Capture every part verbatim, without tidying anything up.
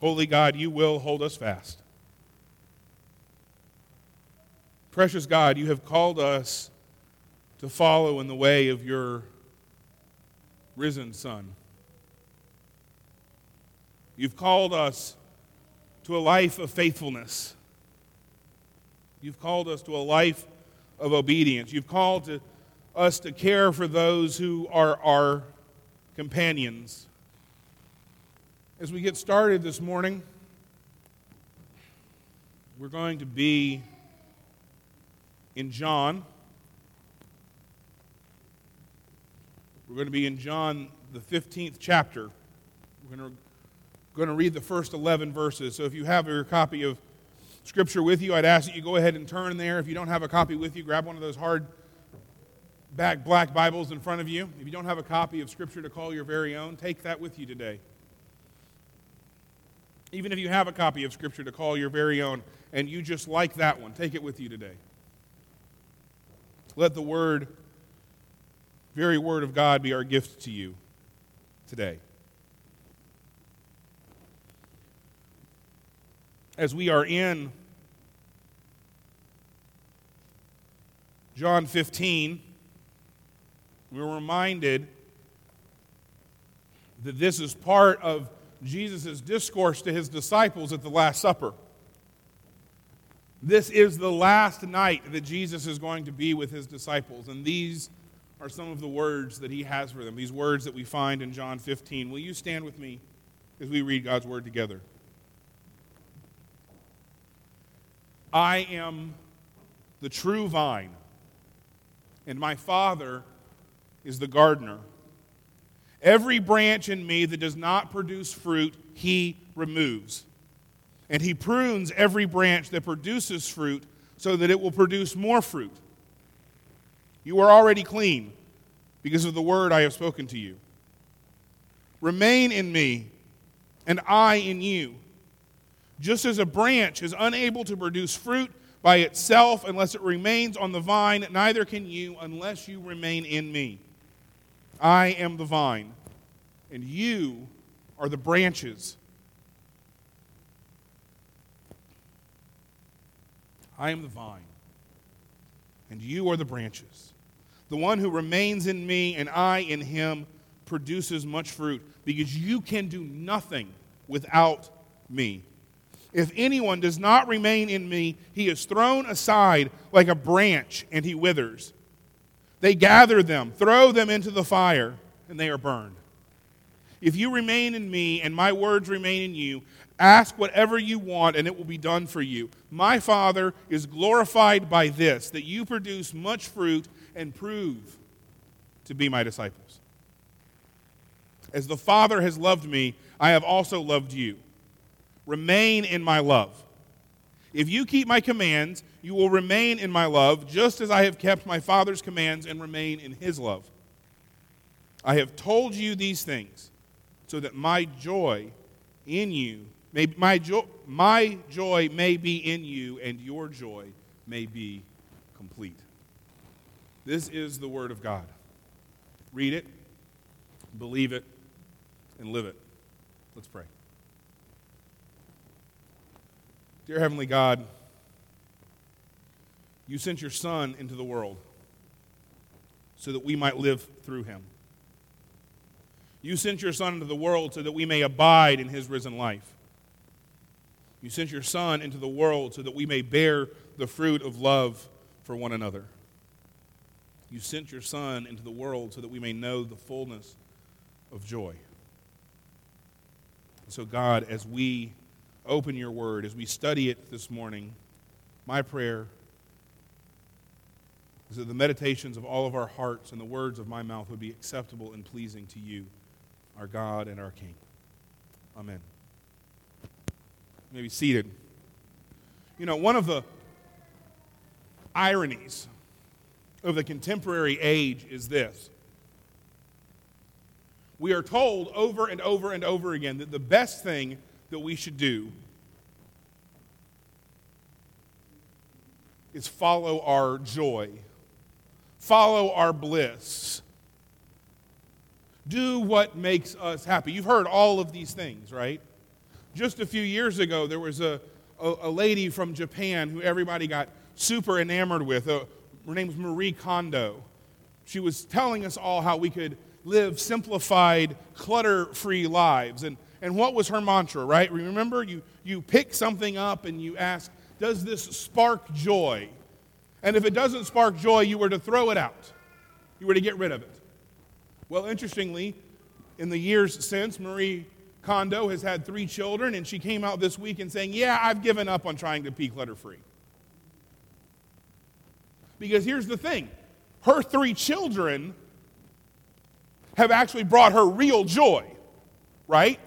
Holy God, you will hold us fast. Precious God, you have called us to follow in the way of your risen Son. You've called us to a life of faithfulness. You've called us to a life of obedience. You've called to us to care for those who are our companions. As we get started this morning, we're going to be in John. We're going to be in John, the fifteenth chapter. We're going to, going to read the first eleven verses. So if you have your copy of Scripture with you, I'd ask that you go ahead and turn there. If you don't have a copy with you, grab one of those hard back black Bibles in front of you. If you don't have a copy of Scripture to call your very own, take that with you today. Even if you have a copy of Scripture to call your very own, and you just like that one, take it with you today. Let the Word, very Word of God, be our gift to you today. As we are in John fifteen, we're reminded that this is part of Jesus' discourse to his disciples at the Last Supper. This is the last night that Jesus is going to be with his disciples, and these are some of the words that he has for them, these words that we find in John fifteen. Will you stand with me as we read God's Word together? I am the true vine, and my Father is the gardener. Every branch in me that does not produce fruit, he removes. And he prunes every branch that produces fruit so that it will produce more fruit. You are already clean because of the word I have spoken to you. Remain in me, and I in you. Just as a branch is unable to produce fruit by itself unless it remains on the vine, neither can you unless you remain in me. I am the vine, and you are the branches. I am the vine, and you are the branches. The one who remains in me and I in him produces much fruit, because you can do nothing without me. If anyone does not remain in me, he is thrown aside like a branch, and he withers. They gather them, throw them into the fire, and they are burned. If you remain in me and my words remain in you, ask whatever you want, and it will be done for you. My Father is glorified by this, that you produce much fruit and prove to be my disciples. As the Father has loved me, I have also loved you. Remain in my love. If you keep my commands, you will remain in my love, just as I have kept my Father's commands and remain in his love. I have told you these things so that my joy in you, may, my, jo- my joy may be in you and your joy may be complete. This is the word of God. Read it, believe it, and live it. Let's pray. Dear Heavenly God, you sent your Son into the world so that we might live through him. You sent your Son into the world so that we may abide in his risen life. You sent your Son into the world so that we may bear the fruit of love for one another. You sent your Son into the world so that we may know the fullness of joy. So God, as we open your word, as we study it this morning, my prayer is that the meditations of all of our hearts and the words of my mouth would be acceptable and pleasing to you, our God and our King. Amen. You may be seated. You know, one of the ironies of the contemporary age is this. We are told over and over and over again that the best thing that we should do is follow our joy, follow our bliss, do what makes us happy. You've heard all of these things, right? Just a few years ago, there was a, a, a lady from Japan who everybody got super enamored with. Uh, her name was Marie Kondo. She was telling us all how we could live simplified, clutter-free lives. And and what was her mantra, right? Remember, you, you pick something up and you ask, does this spark joy? And if it doesn't spark joy, you were to throw it out. You were to get rid of it. Well, interestingly, in the years since, Marie Kondo has had three children, and she came out this week and saying, yeah, I've given up on trying to be clutter-free. Because here's the thing. Her three children have actually brought her real joy, right?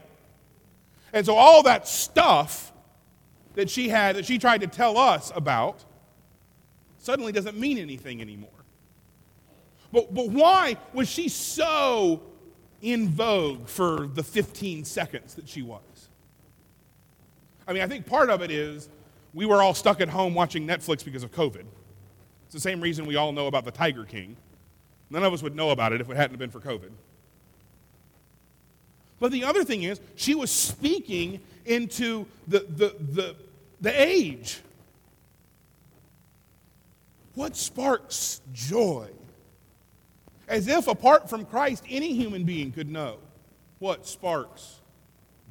And so all that stuff that she had, that she tried to tell us about, suddenly doesn't mean anything anymore. But, but why was she so in vogue for the fifteen seconds that she was? I mean, I think part of it is we were all stuck at home watching Netflix because of COVID. It's the same reason we all know about the Tiger King. None of us would know about it if it hadn't been for COVID. But the other thing is, she was speaking into the, the, the, the age. What sparks joy? As if, apart from Christ, any human being could know what sparks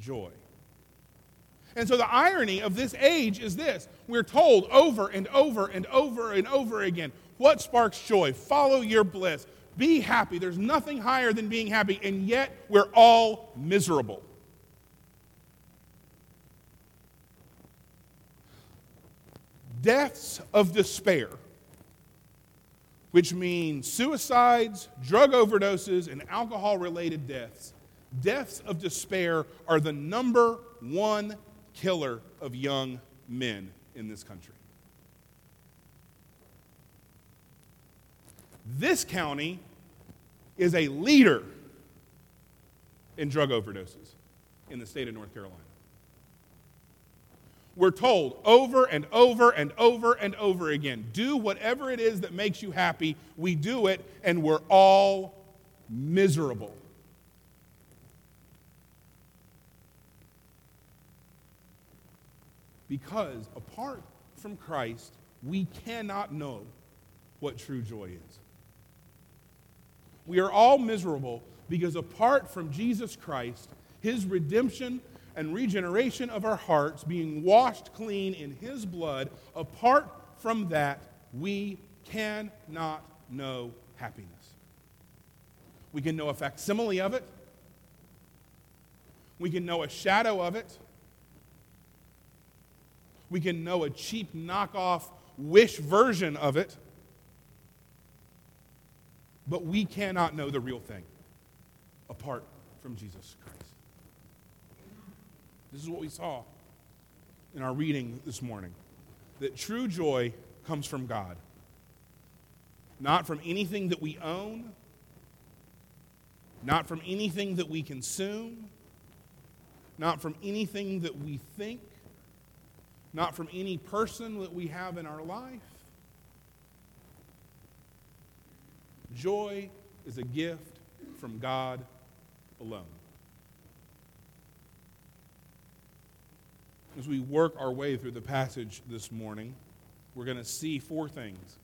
joy. And so the irony of this age is this. We're told over and over and over and over again, what sparks joy? Follow your bliss. Be happy. There's nothing higher than being happy, and yet we're all miserable. Deaths of despair, which means suicides, drug overdoses, and alcohol-related deaths. Deaths of despair are the number one killer of young men in this country. This county is a leader in drug overdoses in the state of North Carolina. We're told over and over and over and over again, do whatever it is that makes you happy. We do it, and we're all miserable. Because apart from Christ, we cannot know what true joy is. We are all miserable because apart from Jesus Christ, his redemption and regeneration of our hearts, being washed clean in his blood, apart from that, we cannot know happiness. We can know a facsimile of it. We can know a shadow of it. We can know a cheap knockoff wish version of it. But we cannot know the real thing apart from Jesus Christ. This is what we saw in our reading this morning, that true joy comes from God, not from anything that we own, not from anything that we consume, not from anything that we think, not from any person that we have in our life. Joy is a gift from God alone. As we work our way through the passage this morning, we're going to see four things.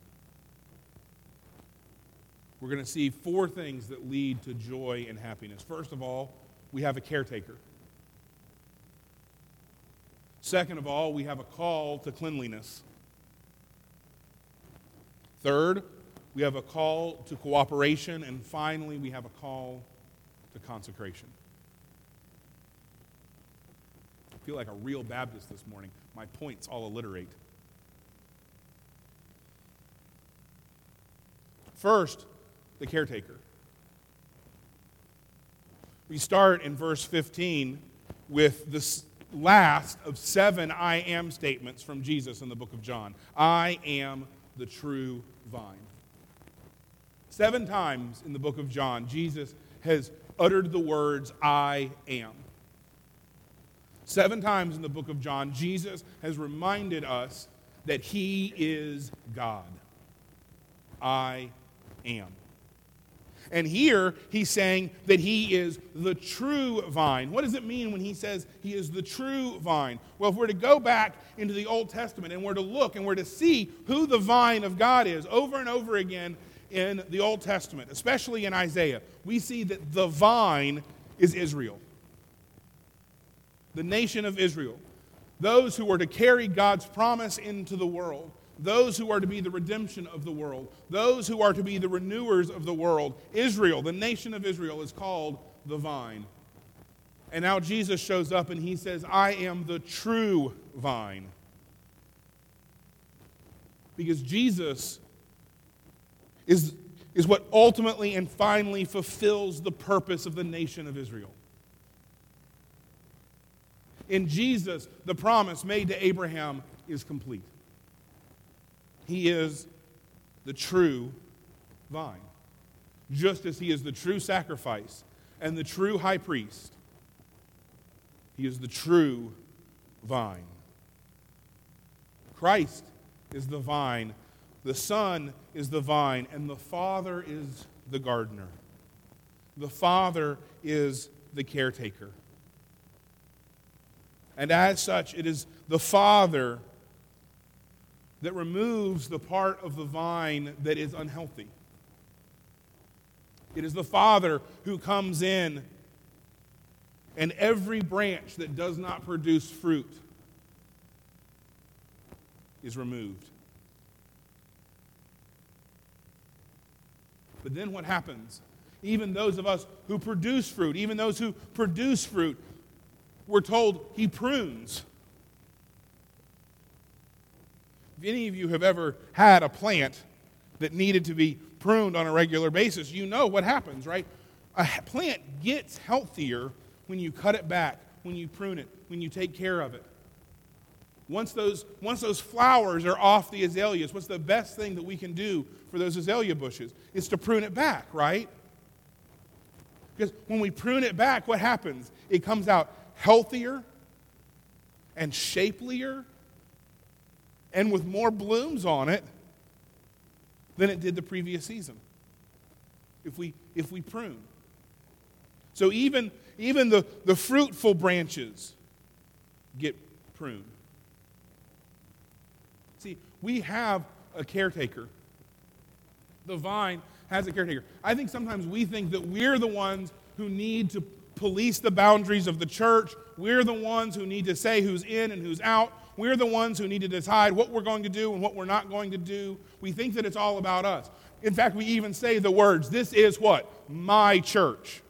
We're going to see four things that lead to joy and happiness. First of all, we have a caretaker. Second of all, we have a call to cleanliness. Third, we have a call to cooperation. And finally, we have a call to consecration. I feel like a real Baptist this morning. My points all alliterate. First, the caretaker. We start in verse fifteen with this last of seven I am statements from Jesus in the book of John. I am the true vine. Seven times in the book of John, Jesus has uttered the words, I am. Seven times in the book of John, Jesus has reminded us that he is God. I am. And here he's saying that he is the true vine. What does it mean when he says he is the true vine? Well, if we're to go back into the Old Testament and we're to look and we're to see who the vine of God is over and over again in the Old Testament, especially in Isaiah, we see that the vine is Israel, the nation of Israel, those who are to carry God's promise into the world. Those who are to be the redemption of the world, those who are to be the renewers of the world. Israel, the nation of Israel, is called the vine. And now Jesus shows up and he says, I am the true vine. Because Jesus is, is what ultimately and finally fulfills the purpose of the nation of Israel. In Jesus, the promise made to Abraham is complete. He is the true vine, just as he is the true sacrifice and the true high priest. He is the true vine. Christ is the vine, the Son is the vine, and the Father is the gardener. The Father is the caretaker. And as such, it is the Father that removes the part of the vine that is unhealthy. It is the Father who comes in, and every branch that does not produce fruit is removed. But then what happens? Even those of us who produce fruit, even those who produce fruit, we're told he prunes. If any of you have ever had a plant that needed to be pruned on a regular basis, you know what happens, right? A plant gets healthier when you cut it back, when you prune it, when you take care of it. Once those, once those flowers are off the azaleas, what's the best thing that we can do for those azalea bushes? It's to prune it back, right? Because when we prune it back, what happens? It comes out healthier and shapelier and with more blooms on it than it did the previous season, if we if we prune. So even, even the, the fruitful branches get pruned. See, we have a caretaker. The vine has a caretaker. I think sometimes we think that we're the ones who need to police the boundaries of the church. We're the ones who need to say who's in and who's out. We're the ones who need to decide what we're going to do and what we're not going to do. We think that it's all about us. In fact, we even say the words, this is what? My church.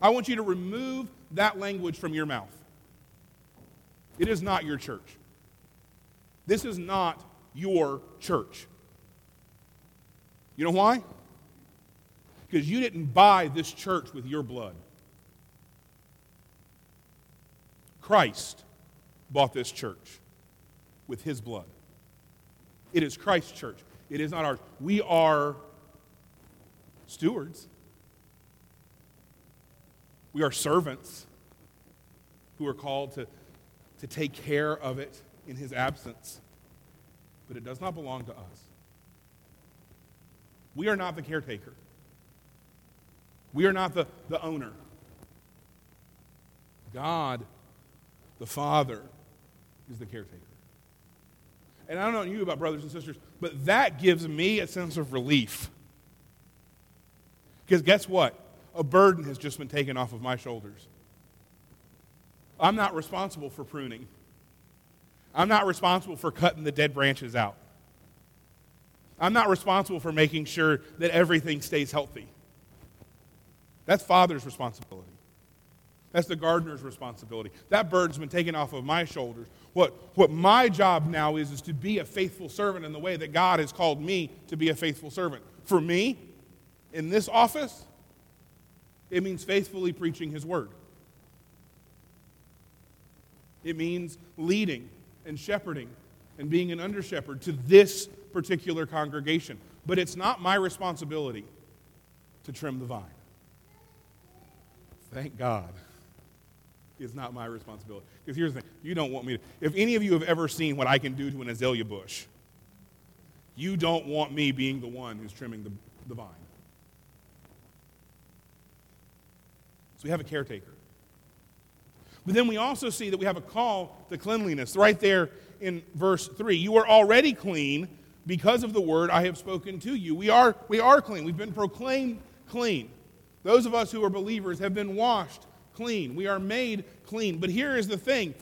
I want you to remove that language from your mouth. It is not your church. This is not your church. You know why? Because you didn't buy this church with your blood. Christ bought this church with his blood. It is Christ's church. It is not ours. We are stewards. We are servants who are called to, to take care of it in his absence. But it does not belong to us. We are not the caretaker. We are not the, the owner. God, the Father, is the caretaker. And I don't know you about brothers and sisters, but that gives me a sense of relief. Because guess what? A burden has just been taken off of my shoulders. I'm not responsible for pruning. I'm not responsible for cutting the dead branches out. I'm not responsible for making sure that everything stays healthy. That's Father's responsibility. That's the gardener's responsibility. That burden's been taken off of my shoulders. What, what my job now is is to be a faithful servant in the way that God has called me to be a faithful servant. For me, in this office, it means faithfully preaching his word. It means leading and shepherding and being an under-shepherd to this particular congregation. But it's not my responsibility to trim the vine. Thank God. It's not my responsibility. Because here's the thing. You don't want me to. If any of you have ever seen what I can do to an azalea bush, you don't want me being the one who's trimming the, the vine. So we have a caretaker. But then we also see that we have a call to cleanliness. Right there in verse three, you are already clean because of the word I have spoken to you. We are, we are clean. We've been proclaimed clean. Those of us who are believers have been washed clean. We are made clean. But here is the thing.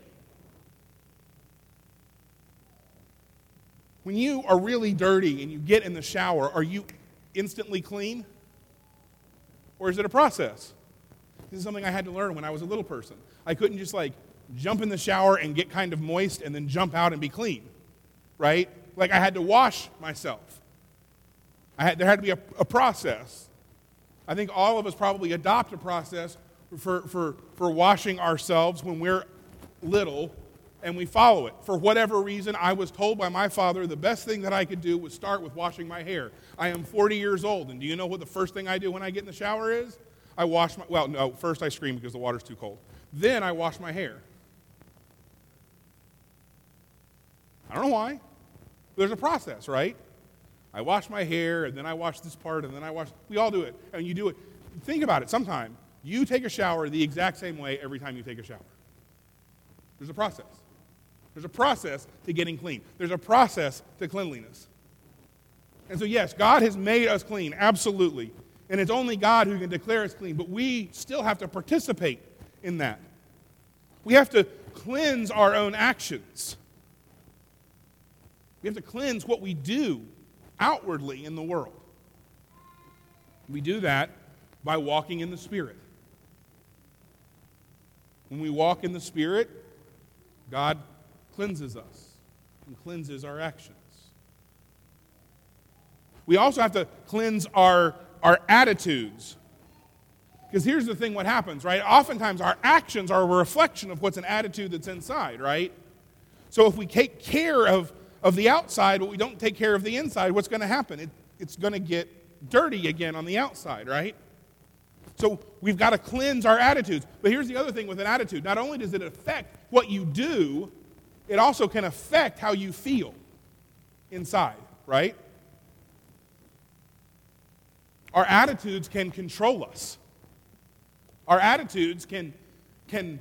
When you are really dirty and you get in the shower, are you instantly clean? Or is it a process? This is something I had to learn when I was a little person. I couldn't just like jump in the shower and get kind of moist and then jump out and be clean, right? Like I had to wash myself. I had, there had to be a, a process. I think all of us probably adopt a process for, for, for washing ourselves when we're little, and we follow it. For whatever reason, I was told by my father the best thing that I could do was start with washing my hair. I am forty years old, and do you know what the first thing I do when I get in the shower is? I wash my, well, no, first I scream because the water's too cold. Then I wash my hair. I don't know why. There's a process, right? I wash my hair, and then I wash this part, and then I wash, we all do it, and you do it. Think about it sometime. You take a shower the exact same way every time you take a shower. There's a process. There's a process to getting clean. There's a process to cleanliness. And so, yes, God has made us clean, absolutely. And it's only God who can declare us clean, but we still have to participate in that. We have to cleanse our own actions. We have to cleanse what we do outwardly in the world. We do that by walking in the Spirit. When we walk in the Spirit, God cleanses us and cleanses our actions. We also have to cleanse our, our attitudes. Because here's the thing, what happens, right? Oftentimes our actions are a reflection of what's an attitude that's inside, right? So if we take care of, of the outside, but we don't take care of the inside, what's going to happen? It, it's going to get dirty again on the outside, right? So we've got to cleanse our attitudes. But here's the other thing with an attitude. Not only does it affect what you do, it also can affect how you feel inside, right? Our attitudes can control us. Our attitudes can, can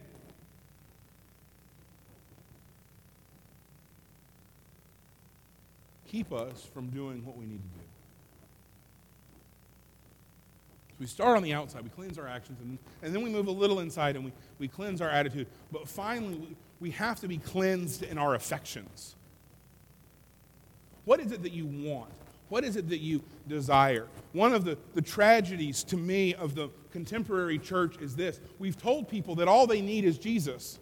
keep us from doing what we need to do. We start on the outside, we cleanse our actions, and, and then we move a little inside and we, we cleanse our attitude. But finally, we, we have to be cleansed in our affections. What is it that you want? What is it that you desire? One of the, the tragedies to me of the contemporary church is this. We've told people that all they need is Jesus.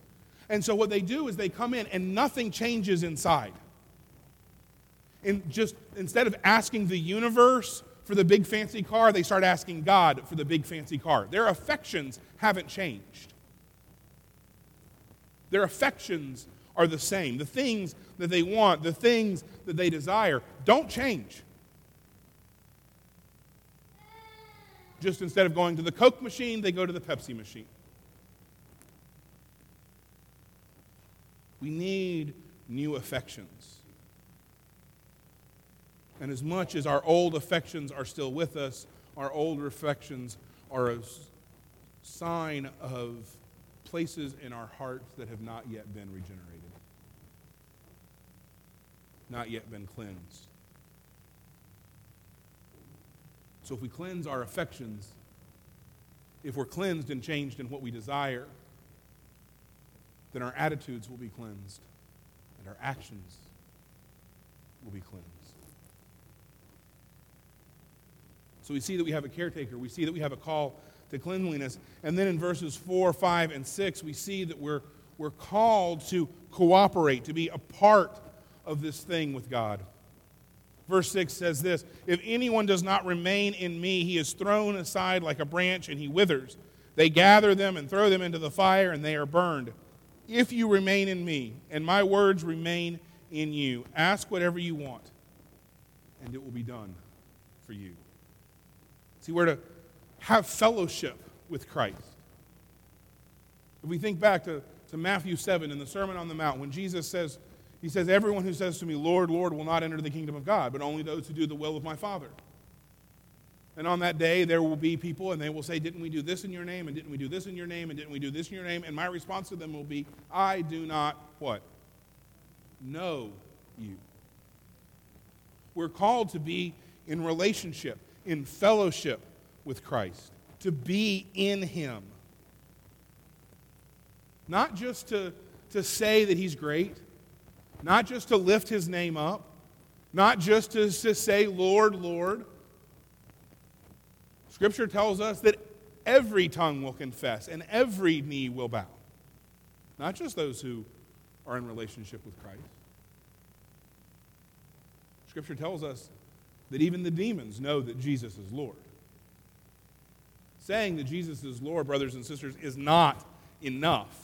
And so what they do is they come in and nothing changes inside. And just instead of asking the universe for the big fancy car, they start asking God for the big fancy car. Their affections haven't changed. Their affections are the same. The things that they want, the things that they desire, don't change. Just instead of going to the Coke machine, they go to the Pepsi machine. We need new affections. And as much as our old affections are still with us, our old affections are a sign of places in our hearts that have not yet been regenerated, not yet been cleansed. So if we cleanse our affections, if we're cleansed and changed in what we desire, then our attitudes will be cleansed and our actions will be cleansed. So we see that we have a caretaker. We see that we have a call to cleanliness. And then in verses four, five, and six, we see that we're, we're called to cooperate, to be a part of this thing with God. Verse six says this, if anyone does not remain in me, he is thrown aside like a branch and he withers. They gather them and throw them into the fire and they are burned. If you remain in me and my words remain in you, ask whatever you want and it will be done for you. See, we're to have fellowship with Christ. If we think back to, to Matthew seven in the Sermon on the Mount, when Jesus says, he says, everyone who says to me, Lord, Lord, will not enter the kingdom of God, but only those who do the will of my Father. And on that day, there will be people, and they will say, didn't we do this in your name, and didn't we do this in your name, and didn't we do this in your name? And my response to them will be, I do not, what? Know you. We're called to be in relationship, in fellowship with Christ, to be in Him. Not just to, to say that He's great, not just to lift His name up, not just to, to say, Lord, Lord. Scripture tells us that every tongue will confess and every knee will bow. Not just those who are in relationship with Christ. Scripture tells us that even the demons know that Jesus is Lord. Saying that Jesus is Lord, brothers and sisters, is not enough.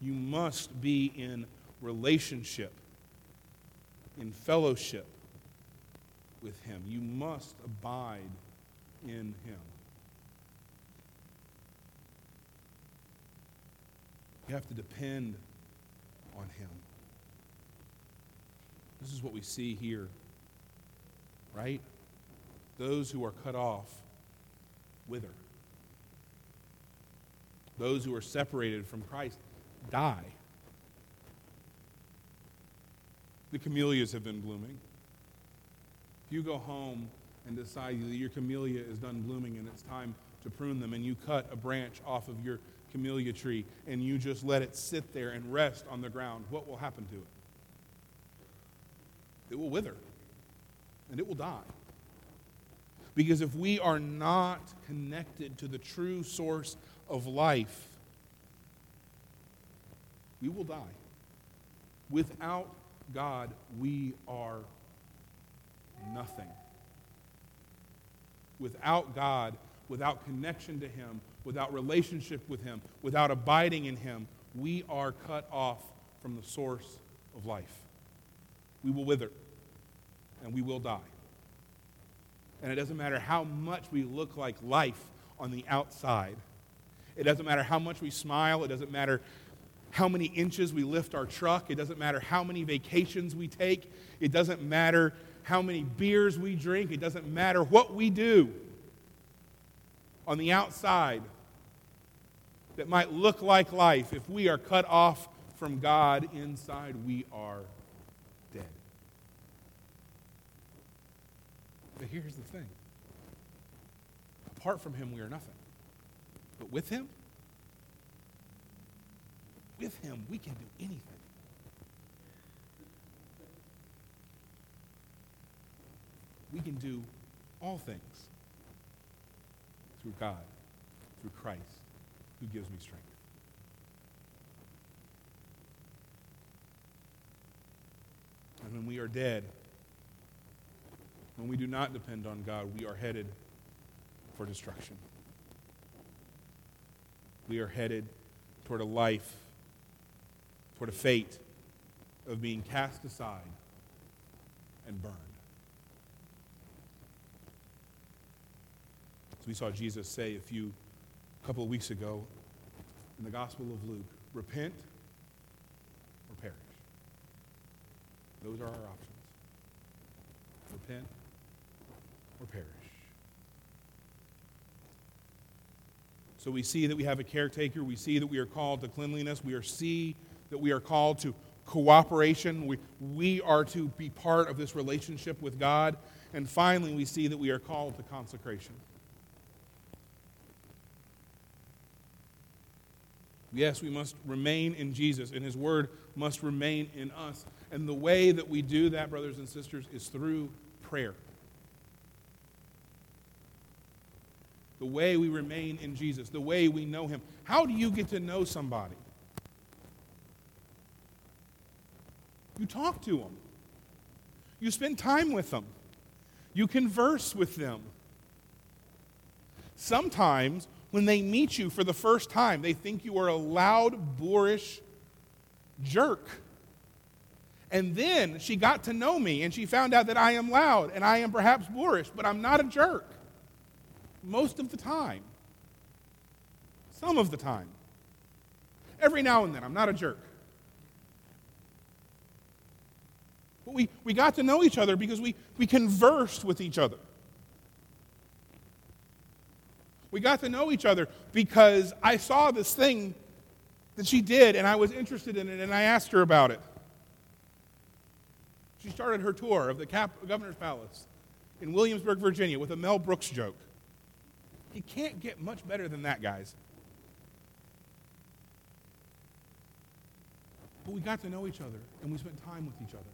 You must be in relationship, in fellowship with Him. You must abide in Him. You have to depend on Him. This is what we see here, right? Those who are cut off wither. Those who are separated from Christ die. The camellias have been blooming. If you go home and decide that your camellia is done blooming and it's time to prune them, and you cut a branch off of your camellia tree and you just let it sit there and rest on the ground, what will happen to it? It will wither and it will die. Because if we are not connected to the true source of life, we will die. Without God, we are nothing. Without God, without connection to Him, without relationship with Him, without abiding in Him, we are cut off from the source of life. We will wither, and we will die. And it doesn't matter how much we look like life on the outside. It doesn't matter how much we smile. It doesn't matter how many inches we lift our truck. It doesn't matter how many vacations we take. It doesn't matter how many beers we drink. It doesn't matter what we do on the outside that might look like life. If we are cut off from God inside, we are dead. But here's the thing. Apart from Him, we are nothing. But with Him, with Him, we can do anything. We can do all things through God, through Christ, who gives me strength. And when we are dead, when we do not depend on God, we are headed for destruction. We are headed toward a life, toward a fate of being cast aside and burned. As we saw Jesus say a few, a couple of weeks ago in the Gospel of Luke, repent or perish. Those are our options. Repent or perish. So we see that we have a caretaker. We see that we are called to cleanliness. We are see that we are called to cooperation. We, we are to be part of this relationship with God. And finally, we see that we are called to consecration. Yes, we must remain in Jesus, and His Word must remain in us. And the way that we do that, brothers and sisters, is through prayer. The way we remain in Jesus, the way we know Him. How do you get to know somebody? You talk to them. You spend time with them. You converse with them. Sometimes, when they meet you for the first time, they think you are a loud, boorish jerk. And then she got to know me, and she found out that I am loud, and I am perhaps boorish, but I'm not a jerk. Most of the time. Some of the time. Every now and then, I'm not a jerk. But we, we got to know each other because we, we conversed with each other. We got to know each other because I saw this thing that she did, and I was interested in it, and I asked her about it. She started her tour of the Cap- Governor's Palace in Williamsburg, Virginia, with a Mel Brooks joke. You can't get much better than that, guys. But we got to know each other, and we spent time with each other.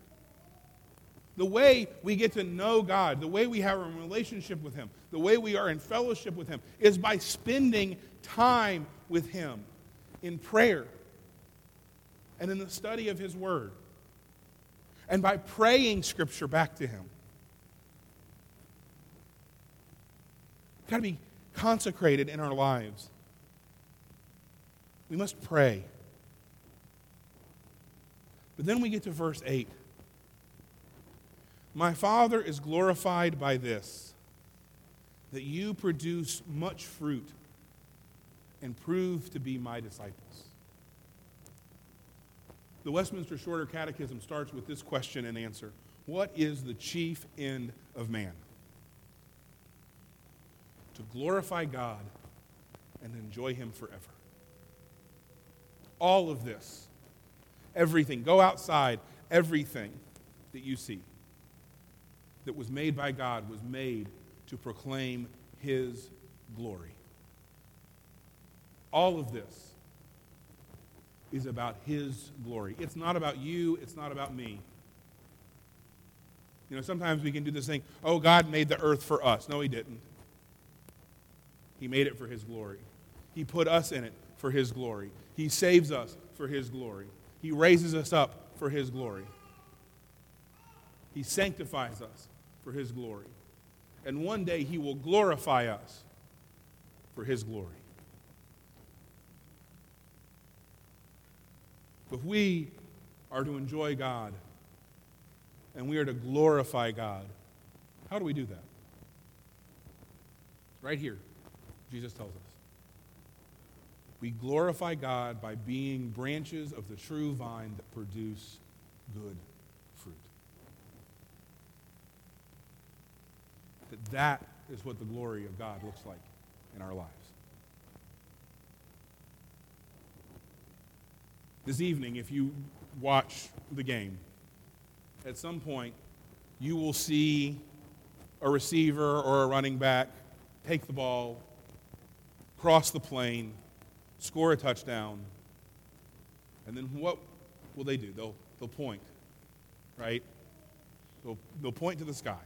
The way we get to know God, the way we have a relationship with Him, the way we are in fellowship with Him, is by spending time with Him in prayer and in the study of His Word, and by praying Scripture back to Him. We've got to be consecrated in our lives. We must pray. But then we get to verse eight. My Father is glorified by this, that you produce much fruit and prove to be my disciples. The Westminster Shorter Catechism starts with this question and answer. What is the chief end of man? To glorify God and enjoy Him forever. All of this, everything, go outside, everything that you see that was made by God was made to proclaim His glory. All of this is about His glory. It's not about you. It's not about me. You know, sometimes we can do this thing, oh, God made the earth for us. No, He didn't. He made it for His glory. He put us in it for His glory. He saves us for His glory. He raises us up for His glory. He sanctifies us for His glory. And one day He will glorify us for His glory. If we are to enjoy God and we are to glorify God, how do we do that? Right here, Jesus tells us. We glorify God by being branches of the true vine that produce good fruit. That that is what the glory of God looks like in our lives. This evening, if you watch the game, at some point you will see a receiver or a running back take the ball, cross the plane, score a touchdown, and then what will they do? They'll they'll point, right? They'll they'll point to the sky.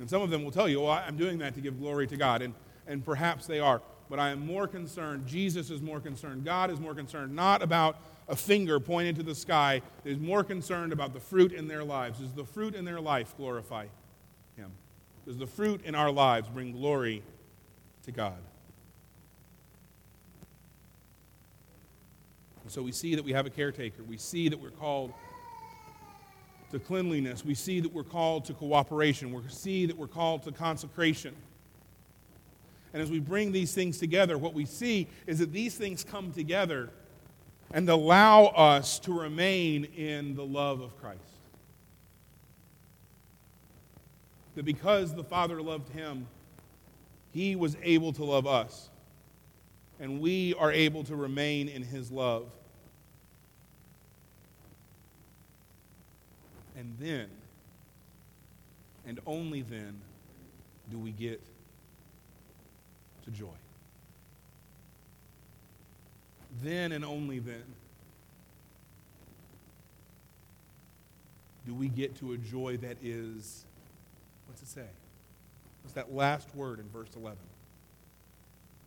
And some of them will tell you, well, I'm doing that to give glory to God, and, and perhaps they are. But I am more concerned, Jesus is more concerned, God is more concerned, not about a finger pointed to the sky. He's more concerned about the fruit in their lives. Does the fruit in their life glorify Him? Does the fruit in our lives bring glory to God? And so we see that we have a caretaker. We see that we're called to cleanliness. We see that we're called to cooperation. We see that we're called to consecration. And as we bring these things together, what we see is that these things come together and allow us to remain in the love of Christ. That because the Father loved Him, He was able to love us. And we are able to remain in His love. And then, and only then, do we get to joy. Then and only then do we get to a joy that is, what's it say? What's that last word in verse eleven?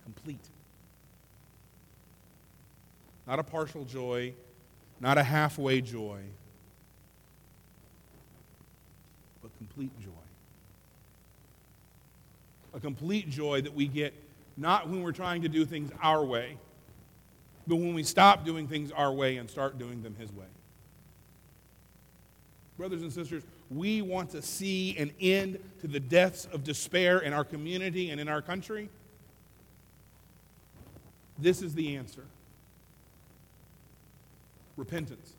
Complete. Not a partial joy, not a halfway joy, but complete joy. A complete joy that we get not when we're trying to do things our way, but when we stop doing things our way and start doing them His way. Brothers and sisters, we want to see an end to the deaths of despair in our community and in our country. This is the answer. Repentance.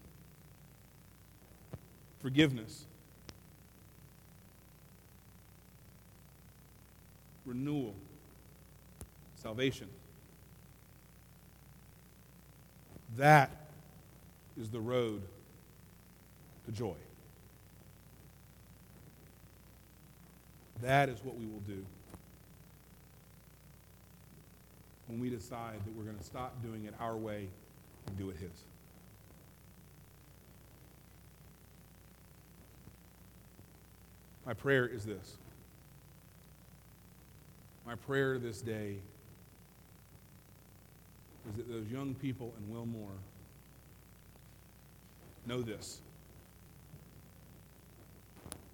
Forgiveness. renewal, salvation. That is the road to joy. That is what we will do when we decide that we're going to stop doing it our way and do it His. My prayer is this. My prayer this day is that those young people in Wilmore know this.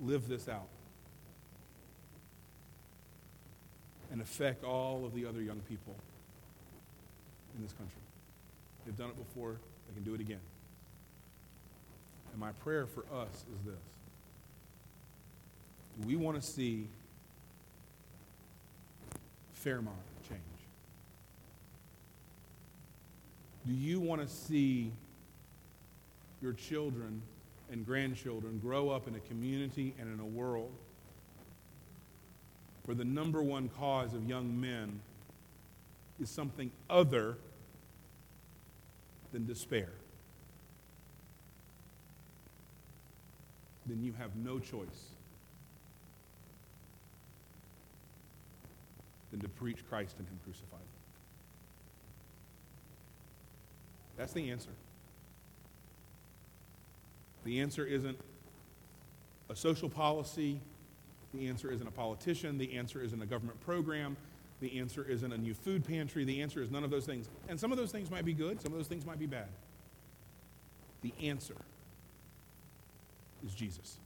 Live this out. And affect all of the other young people in this country. They've done it before. They can do it again. And my prayer for us is this. Do we want to see Fairmont change? Do you want to see your children and grandchildren grow up in a community and in a world where the number one cause of young men is something other than despair? Then you have no choice than to preach Christ and Him crucified. That's the answer. The answer isn't a social policy. The answer isn't a politician. The answer isn't a government program. The answer isn't a new food pantry. The answer is none of those things. And some of those things might be good. Some of those things might be bad. The answer is Jesus.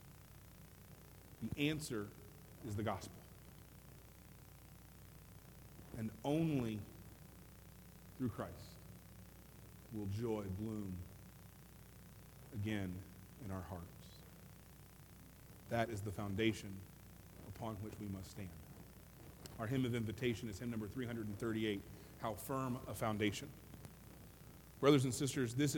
The answer is the gospel. And only through Christ will joy bloom again in our hearts. That is the foundation upon which we must stand. Our hymn of invitation is hymn number three hundred thirty-eight, How Firm a Foundation. Brothers and sisters, this is